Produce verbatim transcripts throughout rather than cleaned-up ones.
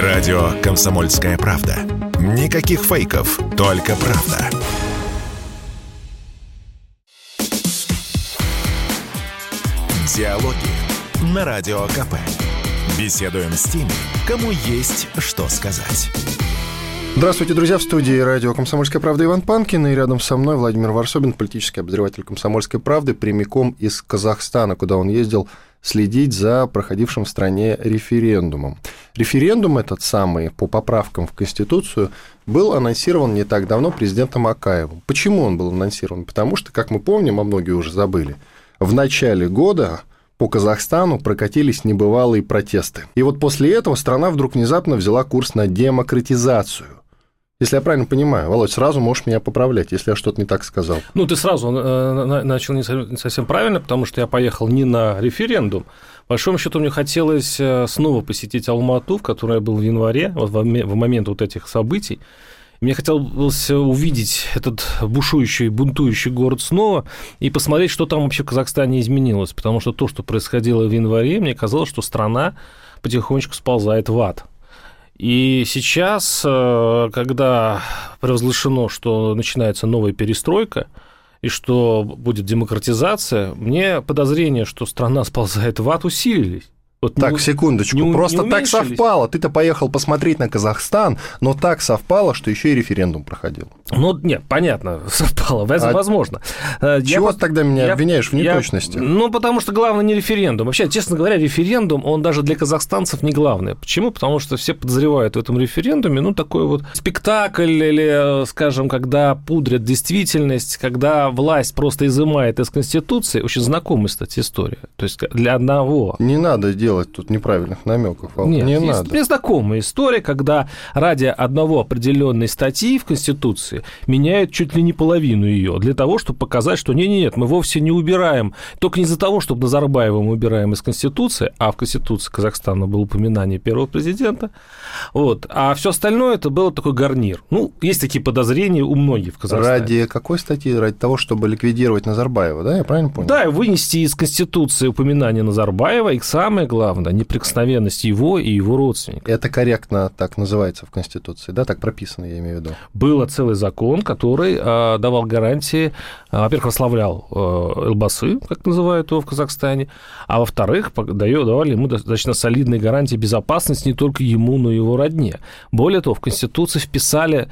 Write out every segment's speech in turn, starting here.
Радио «Комсомольская правда». Никаких фейков, только правда. Диалоги на Радио КП. Беседуем с теми, кому есть что сказать. Здравствуйте, друзья. В студии радио «Комсомольская правда» Иван Панкин. И рядом со мной Владимир Ворсобин, политический обозреватель «Комсомольской правды», прямиком из Казахстана, куда он ездил следить за проходившим в стране референдумом. Референдум этот самый по поправкам в Конституцию был анонсирован не так давно президентом Акаевым. Почему он был анонсирован? Потому что, как мы помним, а многие уже забыли, в начале года по Казахстану прокатились небывалые протесты. И вот после этого страна вдруг внезапно взяла курс на демократизацию. Если я правильно понимаю, Володь, сразу можешь меня поправлять, если я что-то не так сказал. Ну, ты сразу начал не совсем правильно, потому что я поехал не на референдум. По большому счету, мне хотелось снова посетить Алма-Ату, в которой я был в январе, вот в момент вот этих событий. Мне хотелось увидеть этот бушующий, бунтующий город снова и посмотреть, что там вообще в Казахстане изменилось. Потому что то, что происходило в январе, мне казалось, что страна потихонечку сползает в ад. И сейчас, когда провозглашено, что начинается новая перестройка и что будет демократизация, мне подозрение, что страна сползает в ад, усилились. Вот так, не, секундочку, не, просто не так совпало. Ты-то поехал посмотреть на Казахстан, но так совпало, что еще и референдум проходил. Ну, нет, понятно, совпало, возможно. А чего просто, тогда меня я, обвиняешь в неточности? Я, ну, потому что главное не референдум. Вообще, честно говоря, референдум, он даже для казахстанцев не главный. Почему? Потому что все подозревают в этом референдуме, ну, такой вот спектакль или, скажем, когда пудрят действительность, когда власть просто изымает из Конституции. Очень знакомая, кстати, история. То есть для одного... Не надо делать тут неправильных намеков. Нет, не надо. Мне знакомая история, когда ради одного определенной статьи в Конституции меняют чуть ли не половину ее для того, чтобы показать, что не, не, нет, мы вовсе не убираем, только не из-за того, чтобы Назарбаева мы убираем из Конституции, а в Конституции Казахстана было упоминание первого президента, вот, а все остальное это было такой гарнир. Ну, есть такие подозрения у многих в Казахстане. Ради какой статьи? Ради того, чтобы ликвидировать Назарбаева, да? Я правильно понял? Да, и вынести из Конституции упоминание Назарбаева, и самое главное, главное, неприкосновенность его и его родственников. Это корректно так называется в Конституции, да, так прописано, я имею в виду. Был целый закон, который э, давал гарантии, э, во-первых, ославлял э, Элбасы, как называют его в Казахстане, а во-вторых, давали ему достаточно солидные гарантии безопасности не только ему, но и его родне. Более того, в Конституции вписали,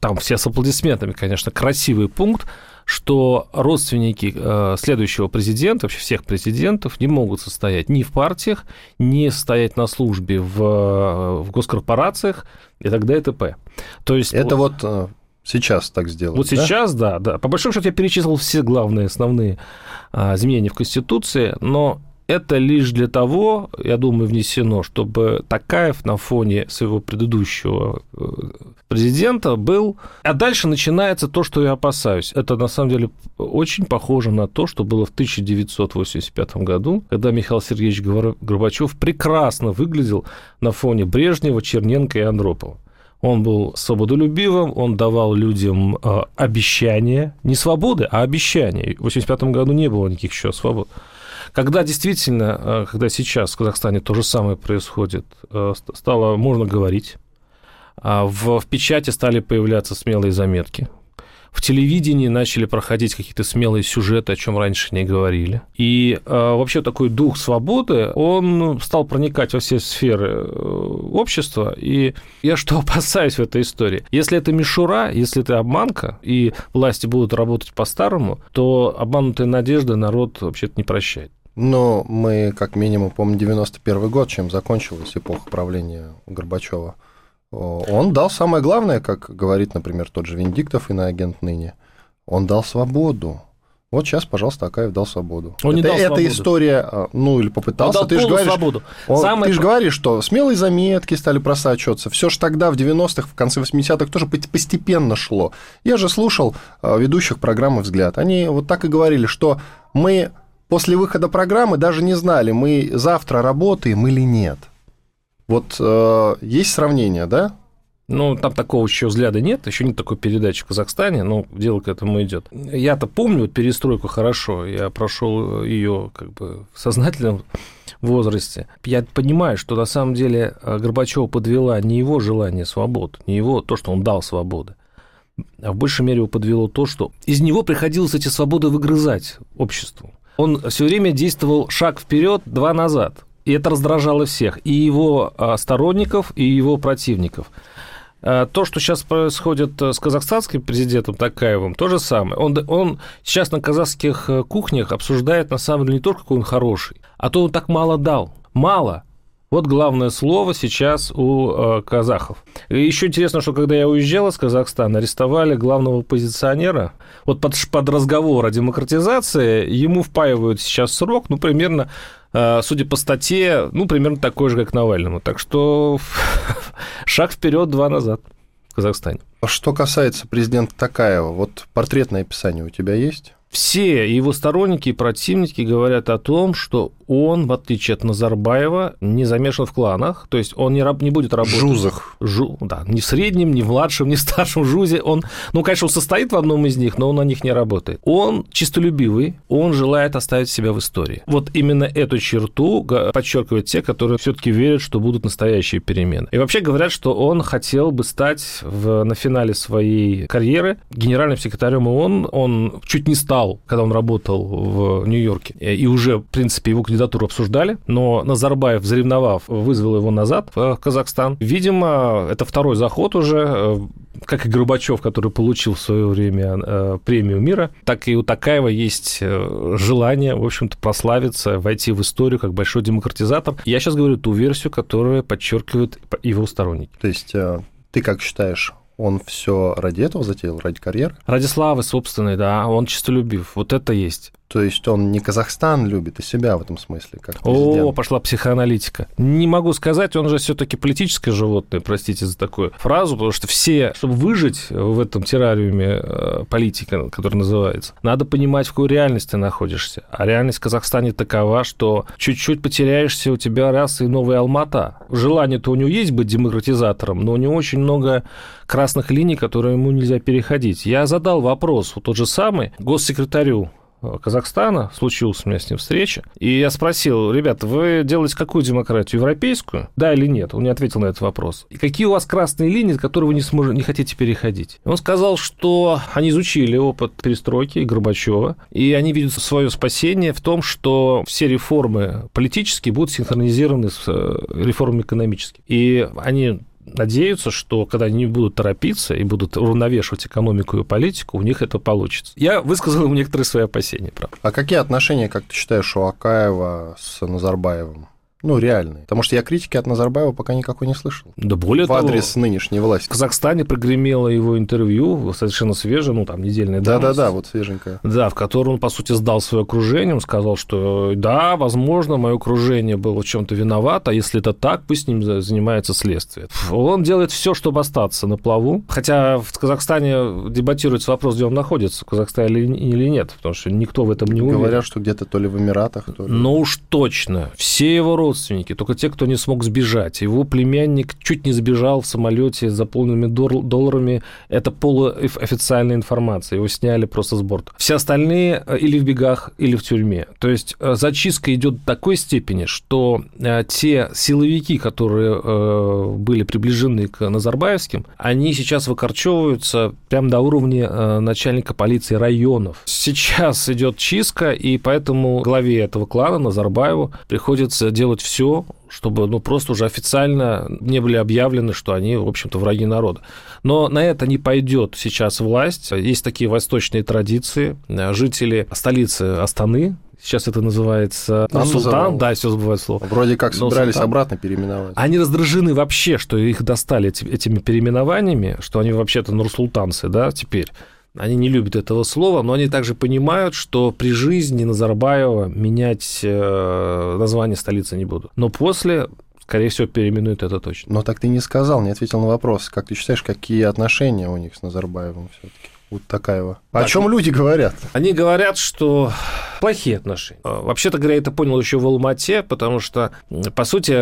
там все с аплодисментами, конечно, красивый пункт, что родственники э, следующего президента, вообще всех президентов, не могут состоять ни в партиях, ни состоять на службе в, в госкорпорациях и так далее и т.п. То есть, это вот, вот сейчас так сделано. Вот да? Сейчас, да, да. По большому счету я перечислил все главные, основные э, изменения в Конституции, но это лишь для того, я думаю, внесено, чтобы Токаев на фоне своего предыдущего президента был... А дальше начинается то, что я опасаюсь. Это, на самом деле, очень похоже на то, что было в тысяча девятьсот восемьдесят пятом году, когда Михаил Сергеевич Горбачев прекрасно выглядел на фоне Брежнева, Черненко и Андропова. Он был свободолюбивым, он давал людям э, обещания. Не свободы, а обещания. В восемьдесят пятом году не было никаких еще свобод. Когда действительно, когда сейчас в Казахстане то же самое происходит, стало можно говорить, в, в печати стали появляться смелые заметки, в телевидении начали проходить какие-то смелые сюжеты, о чем раньше не говорили. И вообще такой дух свободы, он стал проникать во все сферы общества. И я что опасаюсь в этой истории? Если это мишура, если это обманка, и власти будут работать по-старому, то обманутые надежды народ вообще-то не прощает. Но мы, как минимум, помним девяносто первый год, чем закончилась эпоха правления Горбачева. Он дал самое главное, как говорит, например, тот же Венедиктов, иноагент ныне, он дал свободу. Вот сейчас, пожалуйста, Акаев дал свободу. Он это, не дал это свободу. История, ну, или попытался. Он дал ты же говоришь, свободу. Он, Самое... Ты же говоришь, что смелые заметки стали просачиваться. Все же тогда, в девяностых, в конце восьмидесятых, тоже постепенно шло. Я же слушал ведущих программы «Взгляд». Они вот так и говорили, что мы после выхода программы даже не знали, мы завтра работаем или нет. Вот э, есть сравнение, да? Ну, там такого еще взгляда нет, еще нет такой передачи в Казахстане, но дело к этому идет. Я-то помню перестройку хорошо, я прошел ее как бы в сознательном возрасте. Я понимаю, что на самом деле Горбачева подвела не его желание свободы, не его то, что он дал свободы, а в большей мере его подвело то, что из него приходилось эти свободы выгрызать обществу. Он все время действовал шаг вперед, два назад. И это раздражало всех, и его сторонников, и его противников. То, что сейчас происходит с казахстанским президентом Токаевым, то же самое. Он, он сейчас на казахских кухнях обсуждает, на самом деле, не только, какой он хороший, а то он так мало дал. Мало. Вот главное слово сейчас у казахов. И еще интересно, что когда я уезжал из Казахстана, арестовали главного оппозиционера. Вот под, под разговор о демократизации ему впаивают сейчас срок, ну, примерно... Судя по статье, ну, примерно такой же, как Навальному. Так что шаг вперед, два назад в Казахстане. Что касается президента Токаева, вот портретное описание у тебя есть? Все его сторонники и противники говорят о том, что он, в отличие от Назарбаева, не замешан в кланах, то есть он не, раб, не будет работать... В жузах. Жу, да, ни в среднем, ни в младшем, ни в старшем жузе. Он, ну, конечно, он состоит в одном из них, но он на них не работает. Он честолюбивый, он желает оставить себя в истории. Вот именно эту черту подчеркивают те, которые все-таки верят, что будут настоящие перемены. И вообще говорят, что он хотел бы стать в, на финале своей карьеры генеральным секретарем ООН. Он чуть не стал, когда он работал в Нью-Йорке, и уже, в принципе, его кандидатуру обсуждали, но Назарбаев, заревновав, вызвал его назад в Казахстан. Видимо, это второй заход уже, как и Горбачев, который получил в свое время премию мира, так и у Токаева есть желание, в общем-то, прославиться, войти в историю как большой демократизатор. Я сейчас говорю ту версию, которая подчеркивает его сторонники. То есть ты как считаешь, он все ради этого затеял, ради карьеры? Ради славы собственной, да, он честолюбив, вот это есть. То есть он не Казахстан любит, а себя в этом смысле, как президент. О, пошла психоаналитика. Не могу сказать, он же все-таки политическое животное, простите за такую фразу, потому что все, чтобы выжить в этом террариуме политика, который называется, надо понимать, в какой реальности ты находишься. А реальность в Казахстане такова, что чуть-чуть потеряешься, у тебя раз и новая Алма-Ата. Желание-то у него есть быть демократизатором, но у него очень много красных линий, которые ему нельзя переходить. Я задал вопрос, вот тот же самый, госсекретарю Казахстана, случилась у меня с ним встреча, и я спросил: ребята, вы делаете какую демократию, европейскую? Да или нет? Он не ответил на этот вопрос. И какие у вас красные линии, которые вы не сможете, не хотите переходить? Он сказал, что они изучили опыт перестройки и Горбачева, и они видят свое спасение в том, что все реформы политические будут синхронизированы с реформами экономическими. И они надеются, что когда они будут торопиться и будут уравновешивать экономику и политику, у них это получится. Я высказал им некоторые свои опасения, правда. А какие отношения, как ты считаешь, у Акаева с Назарбаевым? Ну, реальные. Потому что я критики от Назарбаева пока никакой не слышал. Да более того... В адрес нынешней власти. В Казахстане прогремело его интервью, совершенно свежее, ну, там, недельное. Да-да-да, вот свеженькое. Да, в котором он, по сути, сдал свое окружение, он сказал, что да, возможно, мое окружение было в чем-то виновато, а если это так, пусть с ним занимается следствие. Он делает все, чтобы остаться на плаву, хотя в Казахстане дебатируется вопрос, где он находится, в Казахстане или нет, потому что никто в этом не уверен. Говорят, что где-то то ли в Эмиратах, то ли... Ну уж точно, все его родственники, только те, кто не смог сбежать. Его племянник чуть не сбежал в самолете с заполненными долларами. Это полуофициальная информация. Его сняли просто с борта. Все остальные или в бегах, или в тюрьме. То есть зачистка идет до такой степени, что те силовики, которые были приближены к назарбаевским, они сейчас выкорчевываются прямо до уровня начальника полиции районов. Сейчас идет чистка, и поэтому главе этого клана, Назарбаеву, приходится делать все, чтобы, ну, просто уже официально не были объявлены, что они, в общем-то, враги народа. Но на это не пойдет сейчас власть. Есть такие восточные традиции. Жители столицы Астаны, сейчас это называется Нур-Султан, да, все забывают слово. Вроде как собирались обратно переименовать. Они раздражены вообще, что их достали этими переименованиями, что они вообще-то нур-султанцы, да, теперь. Они не любят этого слова, но они также понимают, что при жизни Назарбаева менять название столицы не будут. Но после, скорее всего, переименуют это точно. Но так ты не сказал, не ответил на вопрос. Как ты считаешь, какие отношения у них с Назарбаевым все-таки? Вот Токаева. О так, чем люди говорят? Они говорят, что плохие отношения. Вообще-то говоря, я это понял еще в Алма-Ате, потому что, по сути,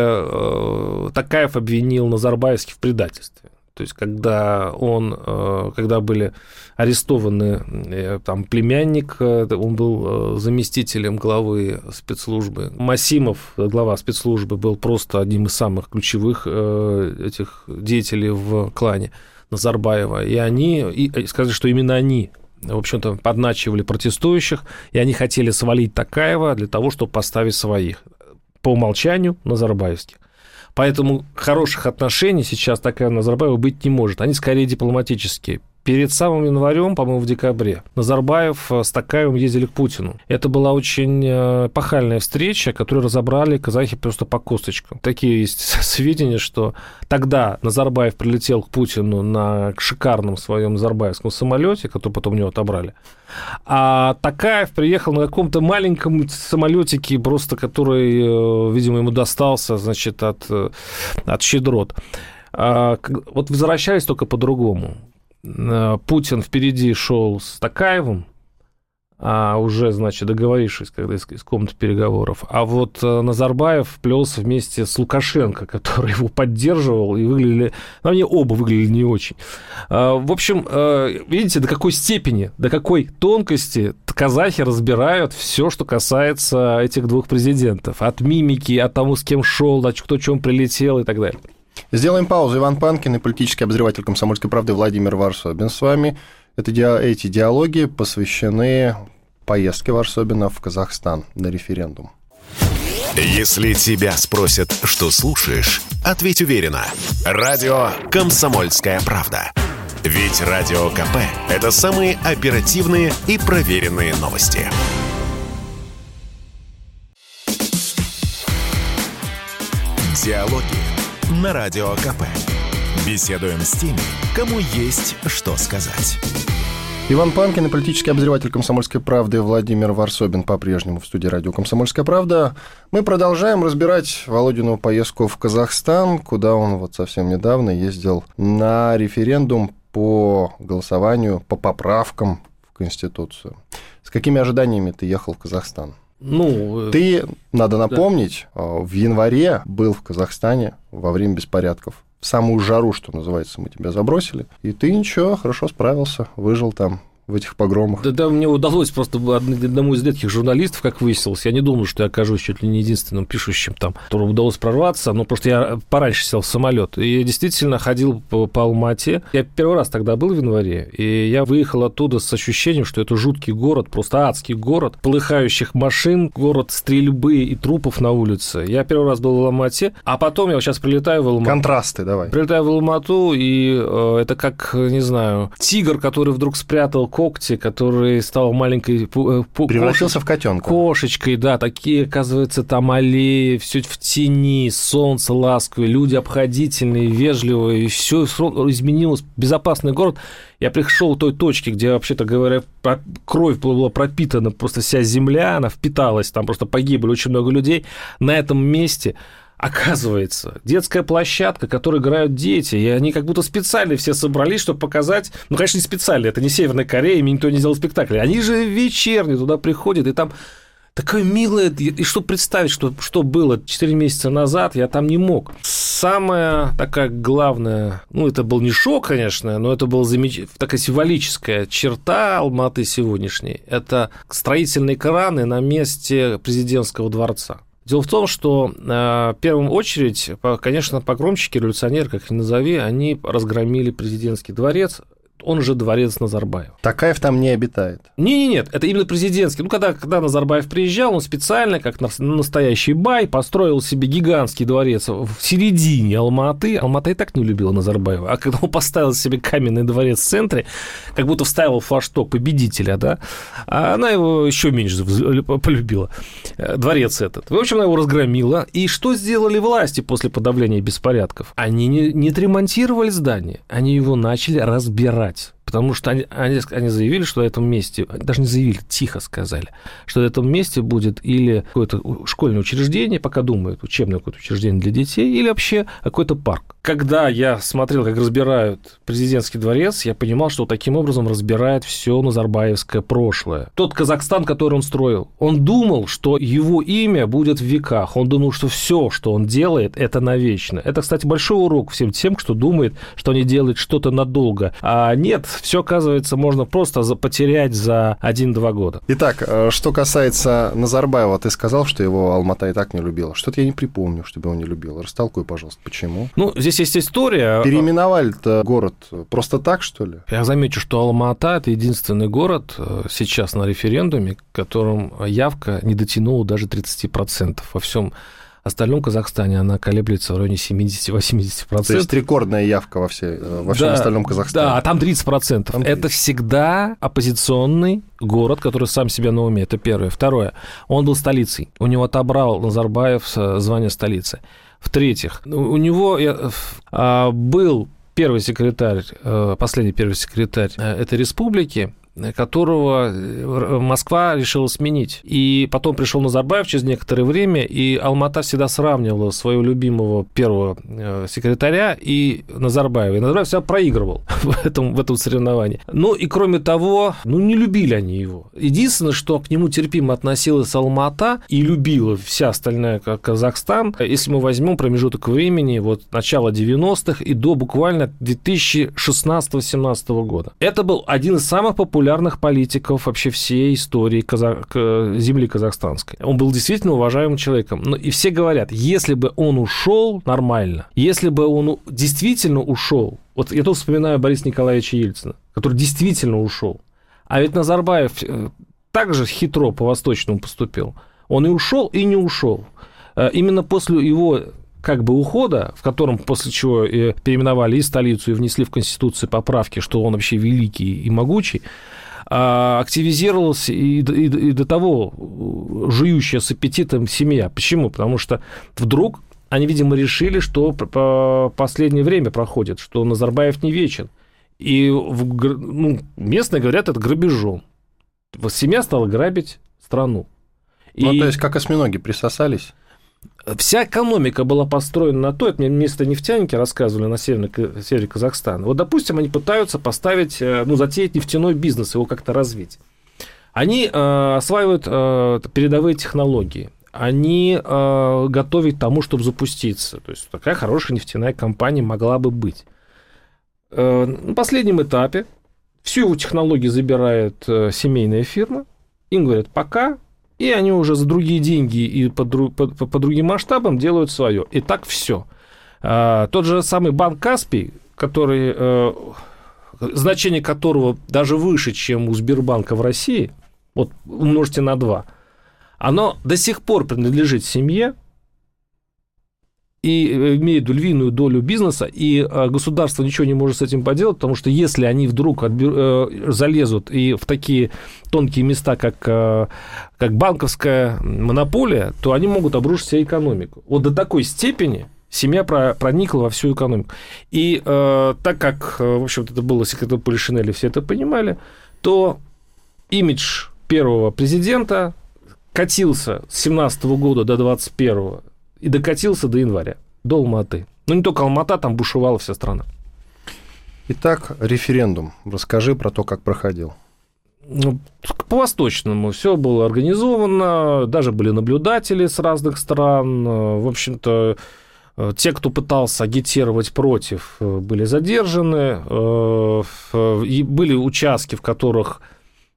Токаев обвинил назарбаевских в предательстве. То есть, когда он, когда были арестованы там, племянник, он был заместителем главы спецслужбы. Масимов, глава спецслужбы, был просто одним из самых ключевых этих деятелей в клане Назарбаева. И они, и сказали, что именно они, в общем-то, подначивали протестующих, и они хотели свалить Токаева для того, чтобы поставить своих. По умолчанию назарбаевских. Поэтому хороших отношений сейчас такая Назарбаева быть не может. Они скорее дипломатические. Перед самым январем, по-моему, в декабре, Назарбаев с Токаевым ездили к Путину. Это была очень пахальная встреча, которую разобрали казахи просто по косточкам. Такие есть сведения, что тогда Назарбаев прилетел к Путину на шикарном своем назарбаевском самолете, который потом у него отобрали. А Токаев приехал на каком-то маленьком самолетике, просто который, видимо, ему достался, значит, от, от щедрот. Вот возвращались только по-другому. Путин впереди шел с Токаевым, а уже, значит, договорившись, когда из, из комнаты переговоров. А вот Назарбаев плелся вместе с Лукашенко, который его поддерживал, и выглядели... Ну, они оба выглядели не очень. В общем, видите, до какой степени, до какой тонкости казахи разбирают все, что касается этих двух президентов. От мимики, от того, с кем шел, кто чем прилетел и так далее. Сделаем паузу. Иван Панкин и политический обозреватель «Комсомольской правды» Владимир Ворсобин с вами. Это, эти диалоги посвящены поездке Ворсобина в Казахстан на референдум. Если тебя спросят, что слушаешь, ответь уверенно. Радио «Комсомольская правда». Ведь Радио КП – это самые оперативные и проверенные новости. Диалоги на Радио КП. Беседуем с теми, кому есть что сказать. Иван Панкин и политический обозреватель «Комсомольской правды» Владимир Ворсобин по-прежнему в студии «Радио Комсомольская правда». Мы продолжаем разбирать Володину поездку в Казахстан, куда он вот совсем недавно ездил на референдум по голосованию, по поправкам в Конституцию. С какими ожиданиями ты ехал в Казахстан? Ну, ты, надо напомнить, да. В январе был в Казахстане во время беспорядков. В самую жару, что называется, мы тебя забросили. И ты ничего, хорошо справился, выжил там в этих погромах. Да, да, мне удалось просто одному из редких журналистов, как выяснилось. Я не думаю, что я окажусь чуть ли не единственным пишущим там, которому удалось прорваться, но просто я пораньше сел в самолет. И действительно ходил по, по Алма-Ате. Я первый раз тогда был в январе, и я выехал оттуда с ощущением, что это жуткий город, просто адский город, полыхающих машин, город стрельбы и трупов на улице. Я первый раз был в Алма-Ате, а потом я вот сейчас прилетаю в Алма-Ату. Контрасты давай. Прилетаю в Алма-Ату, и э, это как, не знаю, тигр, который вдруг спрятал когти, который стал маленькой... Превратился кош... в котенка. Кошечкой, да, такие, оказывается, там аллеи, все в тени, солнце ласковое, люди обходительные, вежливые, и все изменилось, безопасный город. Я пришел к той точке, где, вообще-то говоря, кровь была пропитана, просто вся земля, она впиталась, там просто погибли очень много людей. На этом месте... Оказывается, детская площадка, в которой играют дети, и они как будто специально все собрались, чтобы показать... Ну, конечно, не специально, это не Северная Корея, им никто не делал спектакли. Они же вечерние туда приходят, и там такое милое... И что представить, что, что было четыре месяца назад, я там не мог. Самая такая главная... Ну, это был не шок, конечно, но это была замеч... такая символическая черта Алматы сегодняшней. Это строительные краны на месте президентского дворца. Дело в том, что в первую очередь, конечно, погромщики, революционеры, как их назови, они разгромили президентский дворец, он же дворец Назарбаева. Токаев там не обитает. Не-не-нет, это именно президентский. Ну, когда, когда Назарбаев приезжал, он специально, как настоящий бай, построил себе гигантский дворец в середине Алма-Аты. Алма-Ата и так не любила Назарбаева. А когда он поставил себе каменный дворец в центре, как будто вставил флажок победителя, да, а она его еще меньше полюбила, дворец этот. В общем, она его разгромила. И что сделали власти после подавления беспорядков? Они не, не отремонтировали здание, они его начали разбирать. Потому что они, они, они заявили, что на этом месте, даже не заявили, тихо сказали, что на этом месте будет или какое-то школьное учреждение, пока думают, учебное какое-то учреждение для детей, или вообще какой-то парк. когда я смотрел, как разбирают президентский дворец, я понимал, что таким образом разбирает все назарбаевское прошлое. Тот Казахстан, который он строил, он думал, что его имя будет в веках. Он думал, что все, что он делает, это навечно. Это, кстати, большой урок всем тем, кто думает, что они делают что-то надолго. А нет, все, оказывается, можно просто потерять за один-два года. Итак, что касается Назарбаева, ты сказал, что его Алма-Ата и так не любила. Что-то я не припомню, чтобы его не любила. Растолкуй, пожалуйста, почему? Ну, здесь есть история. Переименовали-то город просто так, что ли? Я замечу, что Алма-Ата — это единственный город сейчас на референдуме, которым явка не дотянула даже тридцать процентов. Во всем остальном Казахстане она колеблется в районе семьдесят-восемьдесят процентов. То есть рекордная явка во, всей, во всем да, остальном Казахстане. Да, а там тридцать процентов. Там тридцать процентов. Это всегда оппозиционный город, который сам себя на уме. Это первое. Второе. Он был столицей. У него отобрал Назарбаев звание столицы. В-третьих, у него был первый секретарь, последний первый секретарь этой республики, которого Москва решила сменить. И потом пришел Назарбаев через некоторое время, и Алма-Ата всегда сравнивала своего любимого первого секретаря и Назарбаева. И Назарбаев всегда проигрывал в этом, в этом соревновании. Ну и кроме того, ну не любили они его. Единственное, что к нему терпимо относилась Алма-Ата и любила вся остальная Казахстан, если мы возьмем промежуток времени, вот начало девяностых и до буквально две тысячи шестнадцатого-семнадцатого года. Это был один из самых популярных популярных политиков вообще всей истории казах... земли казахстанской. Он был действительно уважаемым человеком. Но и все говорят, если бы он ушел, нормально. Если бы он действительно ушел, вот я тут вспоминаю Бориса Николаевича Ельцина, который действительно ушел. А ведь Назарбаев также хитро по-восточному поступил. Он и ушел, и не ушел. Именно после его как бы ухода, в котором после чего переименовали и столицу, и внесли в Конституцию поправки, что он вообще великий и могучий, активизировалась и, и, и до того жующая с аппетитом семья. Почему? Потому что вдруг они, видимо, решили, что последнее время проходит, что Назарбаев не вечен. И в, ну, местные говорят, это грабежом. Вот семья стала грабить страну. Ну, и... то есть, как осьминоги присосались... Вся экономика была построена на то, это мне вместо нефтяники рассказывали на севере, севере Казахстана. Вот, допустим, они пытаются поставить, ну, затеять нефтяной бизнес, его как-то развить. Они э, осваивают э, передовые технологии, они э, готовы к тому, чтобы запуститься. То есть такая хорошая нефтяная компания могла бы быть. Э, на последнем этапе всю его технологию забирает э, семейная фирма, им говорят «пока», и они уже за другие деньги и по, по, по другим масштабам делают свое. И так все. А, тот же самый банк Каспи, который, э, значение которого даже выше, чем у Сбербанка в России, вот умножьте на два, оно до сих пор принадлежит семье и имеет львиную долю бизнеса, и государство ничего не может с этим поделать, потому что если они вдруг отбер... залезут и в такие тонкие места, как, как банковская монополия, то они могут обрушить себе экономику. Вот до такой степени семья проникла во всю экономику. И э, так как, в общем-то, это было секретом Полишинеля, все это понимали, то имидж первого президента катился с семнадцатого года до двадцать первого и докатился до января, до Алма-Аты. Ну, не только Алма-Ата, там бушевала вся страна. Итак, референдум. Расскажи про то, как проходил. Ну, по-восточному все было организовано, даже были наблюдатели с разных стран. В общем-то, те, кто пытался агитировать против, были задержаны. И были участки, в которых...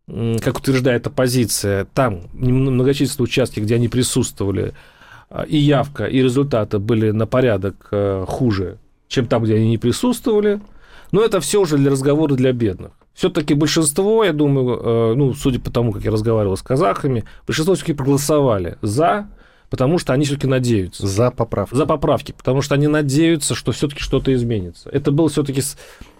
как утверждает оппозиция, там многочисленные участки, где они присутствовали, и явка, и результаты были на порядок хуже, чем там, где они не присутствовали. Но это все уже для разговора для бедных. Все-таки большинство, я думаю, ну, судя по тому, как я разговаривал с казахами, большинство все-таки проголосовали за, потому что они все-таки надеются. За поправки. За поправки, потому что они надеются, что все-таки что-то изменится. Это был все-таки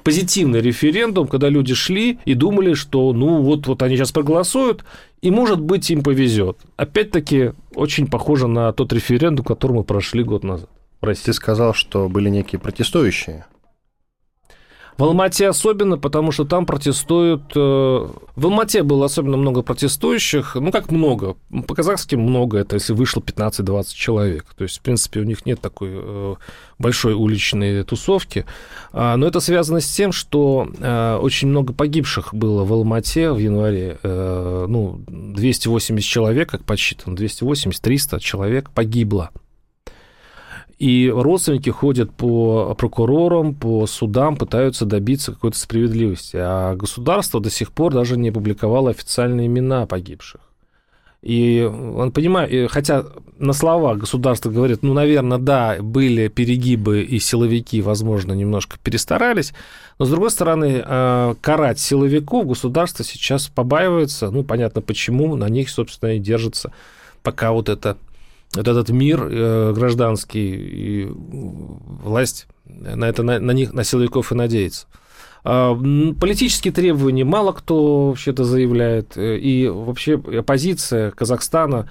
позитивный референдум, когда люди шли и думали, что ну вот, вот они сейчас проголосуют, и, может быть, им повезет. Опять-таки, очень похоже на тот референдум, который мы прошли год назад в России. Ты сказал, что были некие протестующие. В Алма-Ате особенно, потому что там протестуют... В Алма-Ате было особенно много протестующих. Ну, как много? По-казахски много. Это если вышло пятнадцать-двадцать человек. То есть, в принципе, у них нет такой большой уличной тусовки. Но это связано с тем, что очень много погибших было в Алма-Ате в январе. Ну, двести восемьдесят человек, как подсчитано, двести восемьдесят - триста человек погибло. И родственники ходят по прокурорам, по судам, пытаются добиться какой-то справедливости. А государство до сих пор даже не опубликовало официальные имена погибших. И он понимает, хотя на словах государство говорит, ну, наверное, да, были перегибы, и силовики, возможно, немножко перестарались, но, с другой стороны, карать силовиков государство сейчас побаивается, ну, понятно, почему, на них, собственно, и держится пока вот это... Вот этот мир э, гражданский, и власть на, это, на, на них, на силовиков и надеется. Э, политические требования мало кто вообще-то заявляет. И вообще оппозиция Казахстана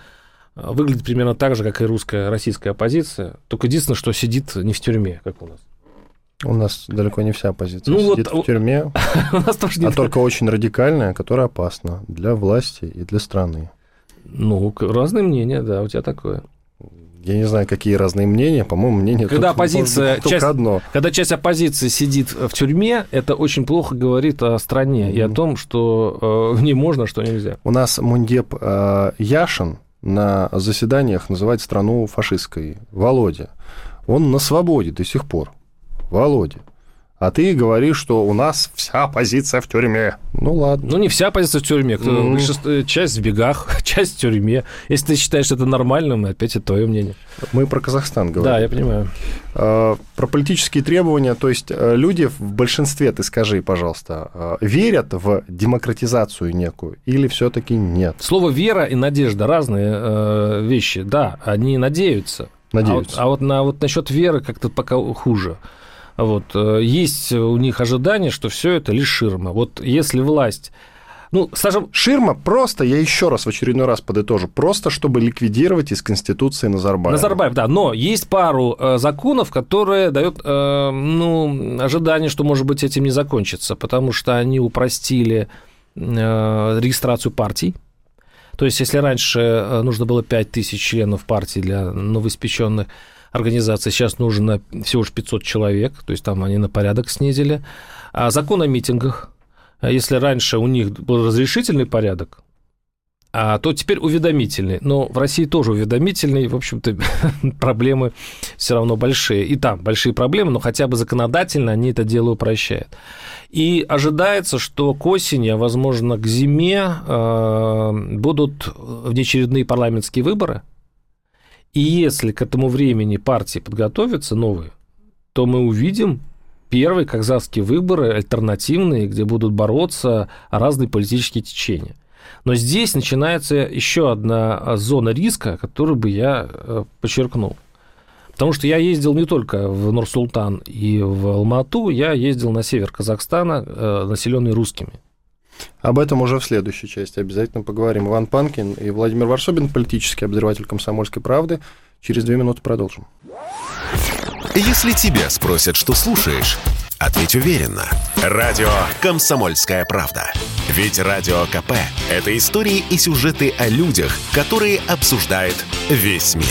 выглядит примерно так же, как и русская, российская оппозиция. Только единственное, что сидит не в тюрьме, как у нас. У нас далеко не вся оппозиция ну, сидит вот, в тюрьме, а только очень радикальная, которая опасна для власти и для страны. Ну, разные мнения, да, у тебя такое. Я не знаю, какие разные мнения, по-моему, мнения когда только, оппозиция, только часть, одно. Когда часть оппозиции сидит в тюрьме, это очень плохо говорит о стране mm-hmm. и о том, что э, не можно, что нельзя. У нас мундеп э, Яшин на заседаниях называет страну фашистской. Володя. Он на свободе до сих пор. Володя. А ты говоришь, что у нас вся оппозиция в тюрьме. Ну, ладно. Ну, не вся оппозиция в тюрьме. Mm-hmm. Часть в бегах, часть в тюрьме. Если ты считаешь это нормальным, опять это твое мнение. Мы про Казахстан говорим. Да, я понимаю. Про политические требования. То есть люди в большинстве, ты скажи, пожалуйста, верят в демократизацию некую или все-таки нет? Слово «вера» и «надежда» разные вещи. Да, они надеются. Надеются. А вот, а вот, на, вот насчет веры как-то пока хуже. Вот. Есть у них ожидание, что все это лишь ширма. Вот если власть... Ну, скажем, ширма просто, я еще раз в очередной раз подытожу, просто чтобы ликвидировать из Конституции Назарбаева. Назарбаев, да, но есть пару э, законов, которые дают э, ну, ожидание, что, может быть, этим не закончится, потому что они упростили э, регистрацию партий. То есть, если раньше нужно было пять тысяч членов партии для новоиспеченных организации, сейчас нужно всего лишь пятьсот человек, то есть там они на порядок снизили. А закон о митингах, если раньше у них был разрешительный порядок, а то теперь уведомительный. Но в России тоже уведомительный, в общем-то, проблемы все равно большие. И там большие проблемы, но хотя бы законодательно они это дело упрощают. И ожидается, что к осени, а возможно, к зиме будут внеочередные парламентские выборы. И если к этому времени партии подготовятся новые, то мы увидим первые казахские выборы, альтернативные, где будут бороться разные политические течения. Но здесь начинается еще одна зона риска, которую бы я подчеркнул. Потому что я ездил не только в Нур-Султан и в Алма-Ату, я ездил на север Казахстана, населенный русскими. Об этом уже в следующей части обязательно поговорим. Иван Панкин и Владимир Ворсобин, политический обозреватель «Комсомольской правды». Через две минуты продолжим. Если тебя спросят, что слушаешь, ответь уверенно. Радио «Комсомольская правда». Ведь Радио КП – это истории и сюжеты о людях, которые обсуждает весь мир.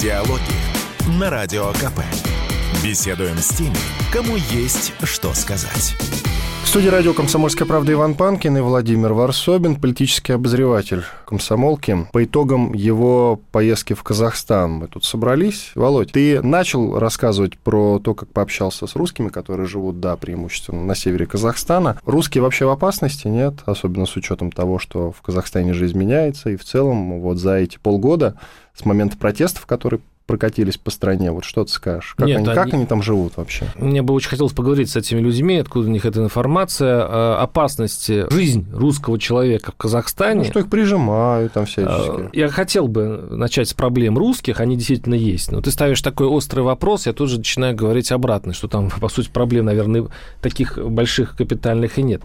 Диалоги на Радио КП. Беседуем с теми, кому есть что сказать. В студии Радио «Комсомольская правда» Иван Панкин и Владимир Ворсобин, политический обозреватель «Комсомолки». По итогам его поездки в Казахстан мы тут собрались. Володь, ты начал рассказывать про то, как пообщался с русскими, которые живут, да, преимущественно на севере Казахстана. Русские вообще в опасности, нет? Особенно с учетом того, что в Казахстане жизнь меняется. И в целом вот за эти полгода с момента протестов, которые прокатились по стране, вот что ты скажешь? Как, Нет, они, они... как они там живут вообще? Мне бы очень хотелось поговорить с этими людьми, откуда у них эта информация, о опасности жизни русского человека в Казахстане. Ну, что их прижимают там всячески. Я хотел бы начать с проблем русских, они действительно есть. Но ты ставишь такой острый вопрос, я тут же начинаю говорить обратно, что там, по сути, проблем, наверное, таких больших капитальных и нет.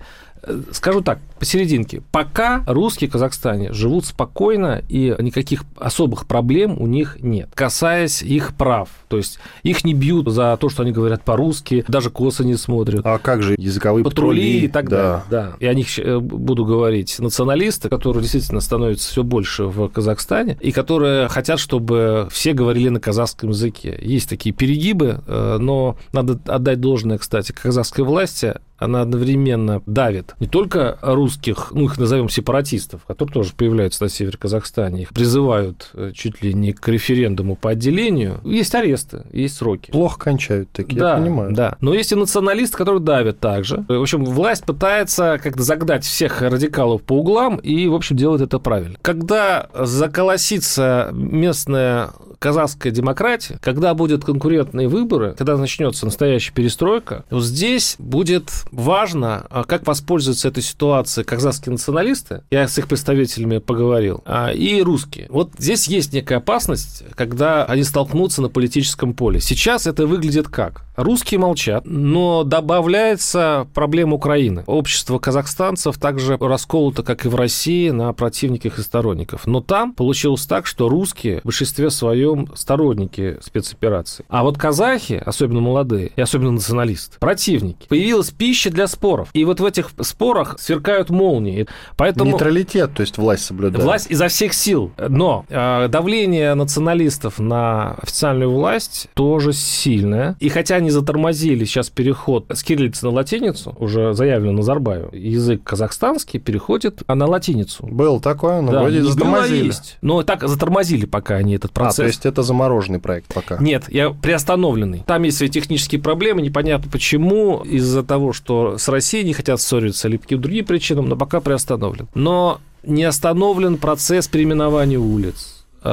скажу так, посерединке. Пока русские в Казахстане живут спокойно, и никаких особых проблем у них нет, касаясь их прав. То есть их не бьют за то, что они говорят по-русски, даже косо не смотрят. А как же языковые патрули, патрули и так да. далее. Да. Я о них буду говорить. Националисты, которые действительно становятся все больше в Казахстане, и которые хотят, чтобы все говорили на казахском языке. Есть такие перегибы, но надо отдать должное, кстати, казахской власти. Она одновременно давит не только русских, ну, их назовем сепаратистов, которые тоже появляются на севере Казахстана, их призывают чуть ли не к референдуму по отделению. Есть аресты, есть сроки. Плохо кончают такие, да, я понимаю. Да, но есть и националисты, которые давят также. В общем, власть пытается как-то загнать всех радикалов по углам и, в общем, делает это правильно. Когда заколосится местная казахская демократия, когда будут конкурентные выборы, когда начнется настоящая перестройка, вот здесь будет важно, как воспользуются этой ситуацией казахские националисты, я с их представителями поговорил, и русские. Вот здесь есть некая опасность, когда они столкнутся на политическом поле. Сейчас это выглядит как? Русские молчат, но добавляется проблема Украины. Общество казахстанцев также расколото, как и в России, на противников и сторонников. Но там получилось так, что русские в большинстве своем сторонники спецопераций. А вот казахи, особенно молодые, и особенно националисты, противники. Появилась пища для споров. И вот в этих спорах сверкают молнии. Поэтому... Нейтралитет, то есть власть соблюдает. Власть изо всех сил. Но э, давление националистов на официальную власть тоже сильное. И хотя они затормозили сейчас переход с кириллицы на латиницу, уже заявлено Назарбаеву, язык казахстанский переходит на латиницу. Было такое, но да, вроде затормозили. Есть, но так затормозили пока они этот процесс. А, то есть это замороженный проект пока? Нет, я приостановленный. Там есть свои технические проблемы, непонятно почему, из-за того, что с Россией не хотят ссориться, или каким-то другим причинам, но пока приостановлен. Но не остановлен процесс переименования улиц.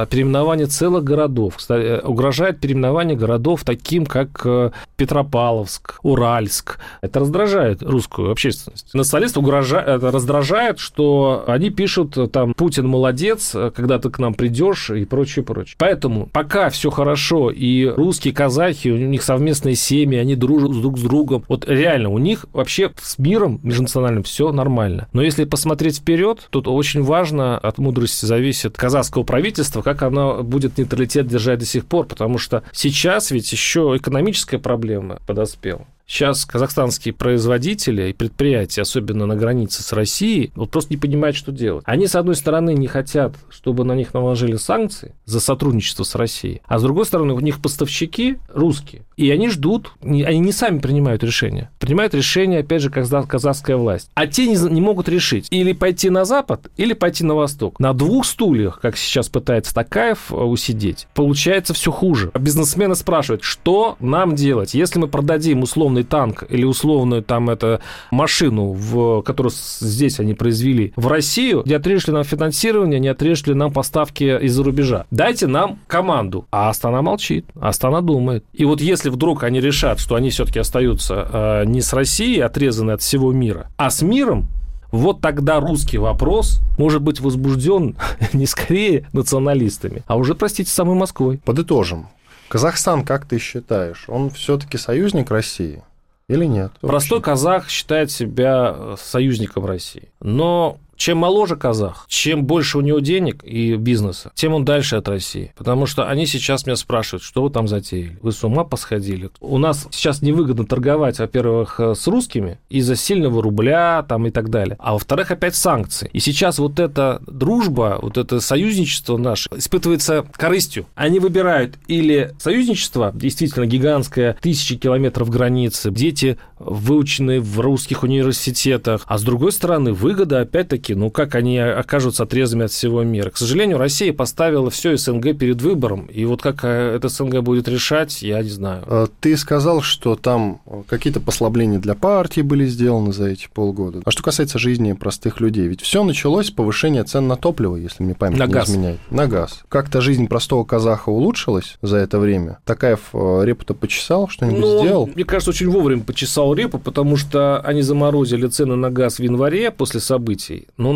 Переименование целых городов. Кстати, угрожает переименование городов таким, как Петропавловск, Уральск. Это раздражает русскую общественность. Националисты угрожают, раздражает, что они пишут там «Путин молодец, когда ты к нам придешь» и прочее, прочее. Поэтому пока все хорошо, и русские, казахи, у них совместные семьи, они дружат друг с другом. Вот реально, у них вообще с миром межнациональным все нормально. Но если посмотреть вперед, тут очень важно, от мудрости зависит казахского правительства, как она будет нейтралитет держать до сих пор, потому что сейчас ведь еще экономическая проблема подоспела. Сейчас казахстанские производители и предприятия, особенно на границе с Россией, вот просто не понимают, что делать. Они, с одной стороны, не хотят, чтобы на них наложили санкции за сотрудничество с Россией, а с другой стороны, у них поставщики русские, и они ждут, они не сами принимают решения. Принимают решения, опять же, казахская власть. А те не, не могут решить, или пойти на Запад, или пойти на Восток. На двух стульях, как сейчас пытается Токаев усидеть, получается все хуже. А бизнесмены спрашивают, что нам делать, если мы продадим условный танк или условную там это машину, в, которую здесь они произвели, в Россию, не отрежли нам финансирование, не отрежли нам поставки из-за рубежа. Дайте нам команду. А Астана молчит, Астана думает. И вот если вдруг они решат, что они все-таки остаются э, не с Россией, отрезаны от всего мира, а с миром, вот тогда русский вопрос может быть возбужден не скорее националистами, а уже, простите, самой Москвой. Подытожим. Казахстан, как ты считаешь, он все-таки союзник России или нет? Простой общем? Казах считает себя союзником России. Но чем моложе казах, чем больше у него денег и бизнеса, тем он дальше от России. Потому что они сейчас меня спрашивают, что вы там затеяли? Вы с ума посходили? У нас сейчас невыгодно торговать, во-первых, с русскими из-за сильного рубля там, и так далее. А во-вторых, опять санкции. И сейчас вот эта дружба, вот это союзничество наше испытывается корыстью. Они выбирают или союзничество, действительно гигантское, тысячи километров границы, дети выучены в русских университетах, а с другой стороны, выгода опять-таки ну, как они окажутся отрезанными от всего мира. К сожалению, Россия поставила все СНГ перед выбором, и вот как это СНГ будет решать, я не знаю. Ты сказал, что там какие-то послабления для партии были сделаны за эти полгода. А что касается жизни простых людей, ведь все началось с повышения цен на топливо, если мне память на не газ. изменяет. На газ. Как-то жизнь простого казаха улучшилась за это время? Токаев репу-то почесал, что-нибудь ну, сделал? Мне кажется, очень вовремя почесал репу, потому что они заморозили цены на газ в январе после событий. Но,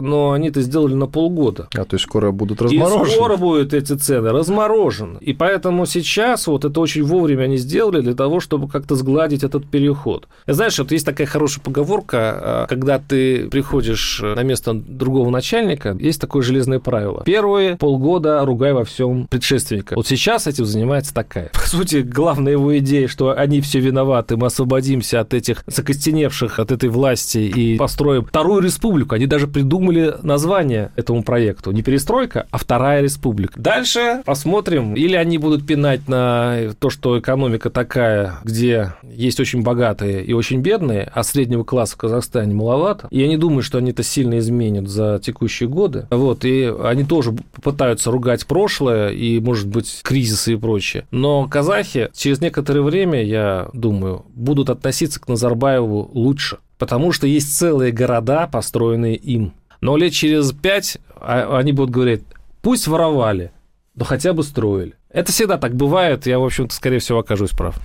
но они это сделали на полгода. А, то есть скоро будут разморожены. И скоро будут эти цены разморожены. И поэтому сейчас вот это очень вовремя они сделали для того, чтобы как-то сгладить этот переход. Знаешь, вот есть такая хорошая поговорка, когда ты приходишь на место другого начальника, есть такое железное правило. Первые полгода ругай во всем предшественника. Вот сейчас этим занимается Токаев. По сути, главная его идея, что они все виноваты, мы освободимся от этих закостеневших, от этой власти и построим вторую республику. Они даже придумали название этому проекту. Не перестройка, а вторая республика. Дальше посмотрим. Или они будут пинать на то, что экономика такая, где есть очень богатые и очень бедные, а среднего класса в Казахстане маловато. И я не думаю, что они это сильно изменят за текущие годы. Вот. И они тоже пытаются ругать прошлое и, может быть, кризисы и прочее. Но казахи через некоторое время, я думаю, будут относиться к Назарбаеву лучше. Потому что есть целые города, построенные им. Но лет через пять они будут говорить, пусть воровали, но хотя бы строили. Это всегда так бывает, я, в общем-то, скорее всего, окажусь прав.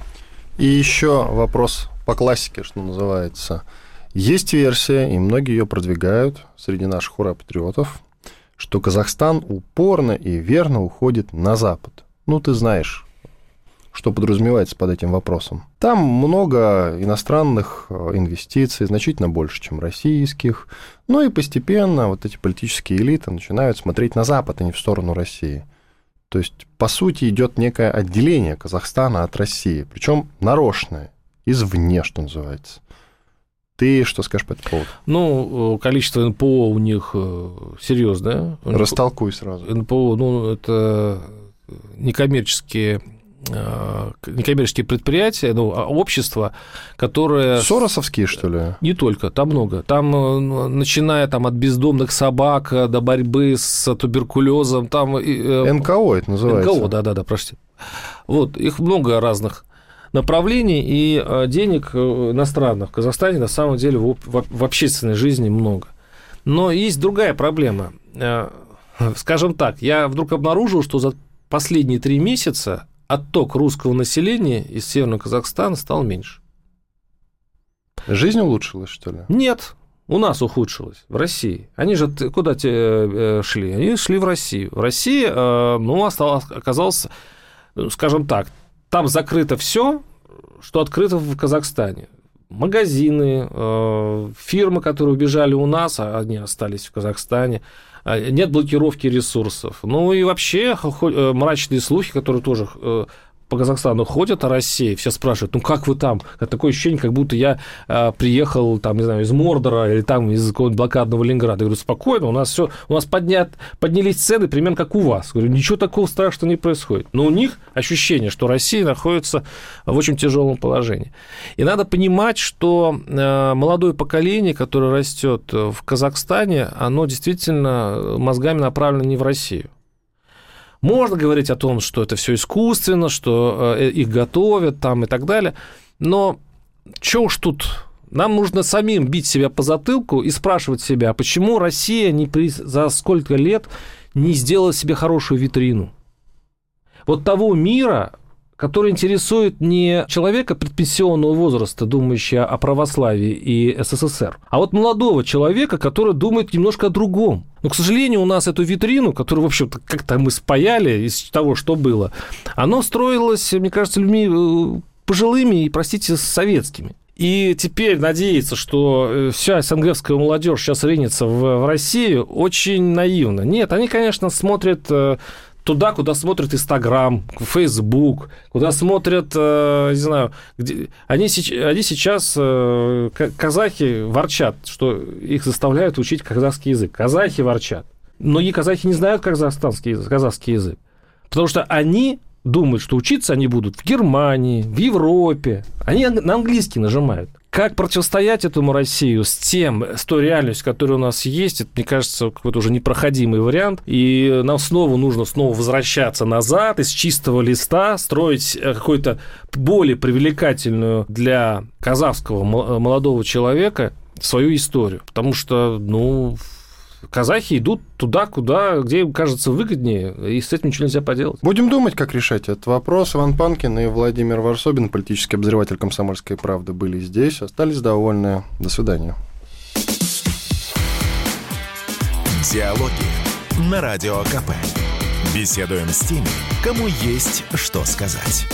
И еще вопрос по классике, что называется. Есть версия, и многие ее продвигают среди наших ура-патриотов, что Казахстан упорно и верно уходит на Запад. Ну, ты знаешь, что подразумевается под этим вопросом. Там много иностранных инвестиций, значительно больше, чем российских. Ну и постепенно вот эти политические элиты начинают смотреть на Запад, а не в сторону России. То есть, по сути, идет некое отделение Казахстана от России, причем нарочное, извне, что называется. Ты что скажешь по этому поводу? Ну, количество эн пэ о у них серьезное. Растолкуй сразу. эн пэ о, ну, это некоммерческие... некоммерческие предприятия, ну, общества, которые... Соросовские, что ли? Не только, там много. Там, начиная там, от бездомных собак до борьбы с туберкулезом, там... эн ка о это называется. эн ка о, да-да-да, простите. Вот, их много разных направлений, и денег иностранных в Казахстане, на самом деле, в общественной жизни много. Но есть другая проблема. Скажем так, я вдруг обнаружил, что за последние три месяца отток русского населения из Северного Казахстана стал меньше. Жизнь улучшилась, что ли? Нет, у нас ухудшилась, в России. Они же куда шли? Они шли в Россию. В России, ну, оказалось, скажем так, там закрыто все, что открыто в Казахстане. Магазины, фирмы, которые убежали у нас, а они остались в Казахстане. Нет блокировки ресурсов. Ну и вообще мрачные слухи, которые тоже по Казахстану ходят о России, все спрашивают, ну как вы там? Такое ощущение, как будто я приехал там, не знаю, из Мордора или там из какого-нибудь блокадного Ленинграда. Я говорю, спокойно, у нас все, у нас поднят, поднялись цены примерно как у вас. Я говорю, ничего такого страшного не происходит. Но у них ощущение, что Россия находится в очень тяжелом положении. И надо понимать, что молодое поколение, которое растет в Казахстане, оно действительно мозгами направлено не в Россию. Можно говорить о том, что это все искусственно, что их готовят там и так далее, но что уж тут? Нам нужно самим бить себя по затылку и спрашивать себя, почему Россия не при... за сколько лет не сделала себе хорошую витрину? Вот того мира, который интересует не человека предпенсионного возраста, думающего о православии и эс эс эс эр, а вот молодого человека, который думает немножко о другом. Но, к сожалению, у нас эту витрину, которую, в общем-то, как-то мы спаяли из того, что было, она строилась, мне кажется, людьми пожилыми и, простите, советскими. И теперь надеяться, что вся эс эн гэ-вская молодежь сейчас ринется в Россию, очень наивно. Нет, они, конечно, смотрят... туда, куда смотрят Инстаграм, Фейсбук, куда смотрят, не знаю, где... они, они сейчас, казахи ворчат, что их заставляют учить казахский язык. Казахи ворчат. Многие казахи не знают казахстанский язык, казахский язык, потому что они думают, что учиться они будут в Германии, в Европе. Они на английский нажимают. Как противостоять этому Россию с тем, с той реальностью, которая у нас есть, это, мне кажется, какой-то уже непроходимый вариант. И нам снова нужно снова возвращаться назад, из чистого листа строить какую-то более привлекательную для казахского молодого человека свою историю. Потому что, ну... казахи идут туда, куда, где им кажется выгоднее, и с этим ничего нельзя поделать. Будем думать, как решать этот вопрос. Иван Панкин и Владимир Ворсобин, политический обозреватель «Комсомольской правды», были здесь, остались довольны. До свидания. «Диалоги» на Радио КП. Беседуем с теми, кому есть что сказать.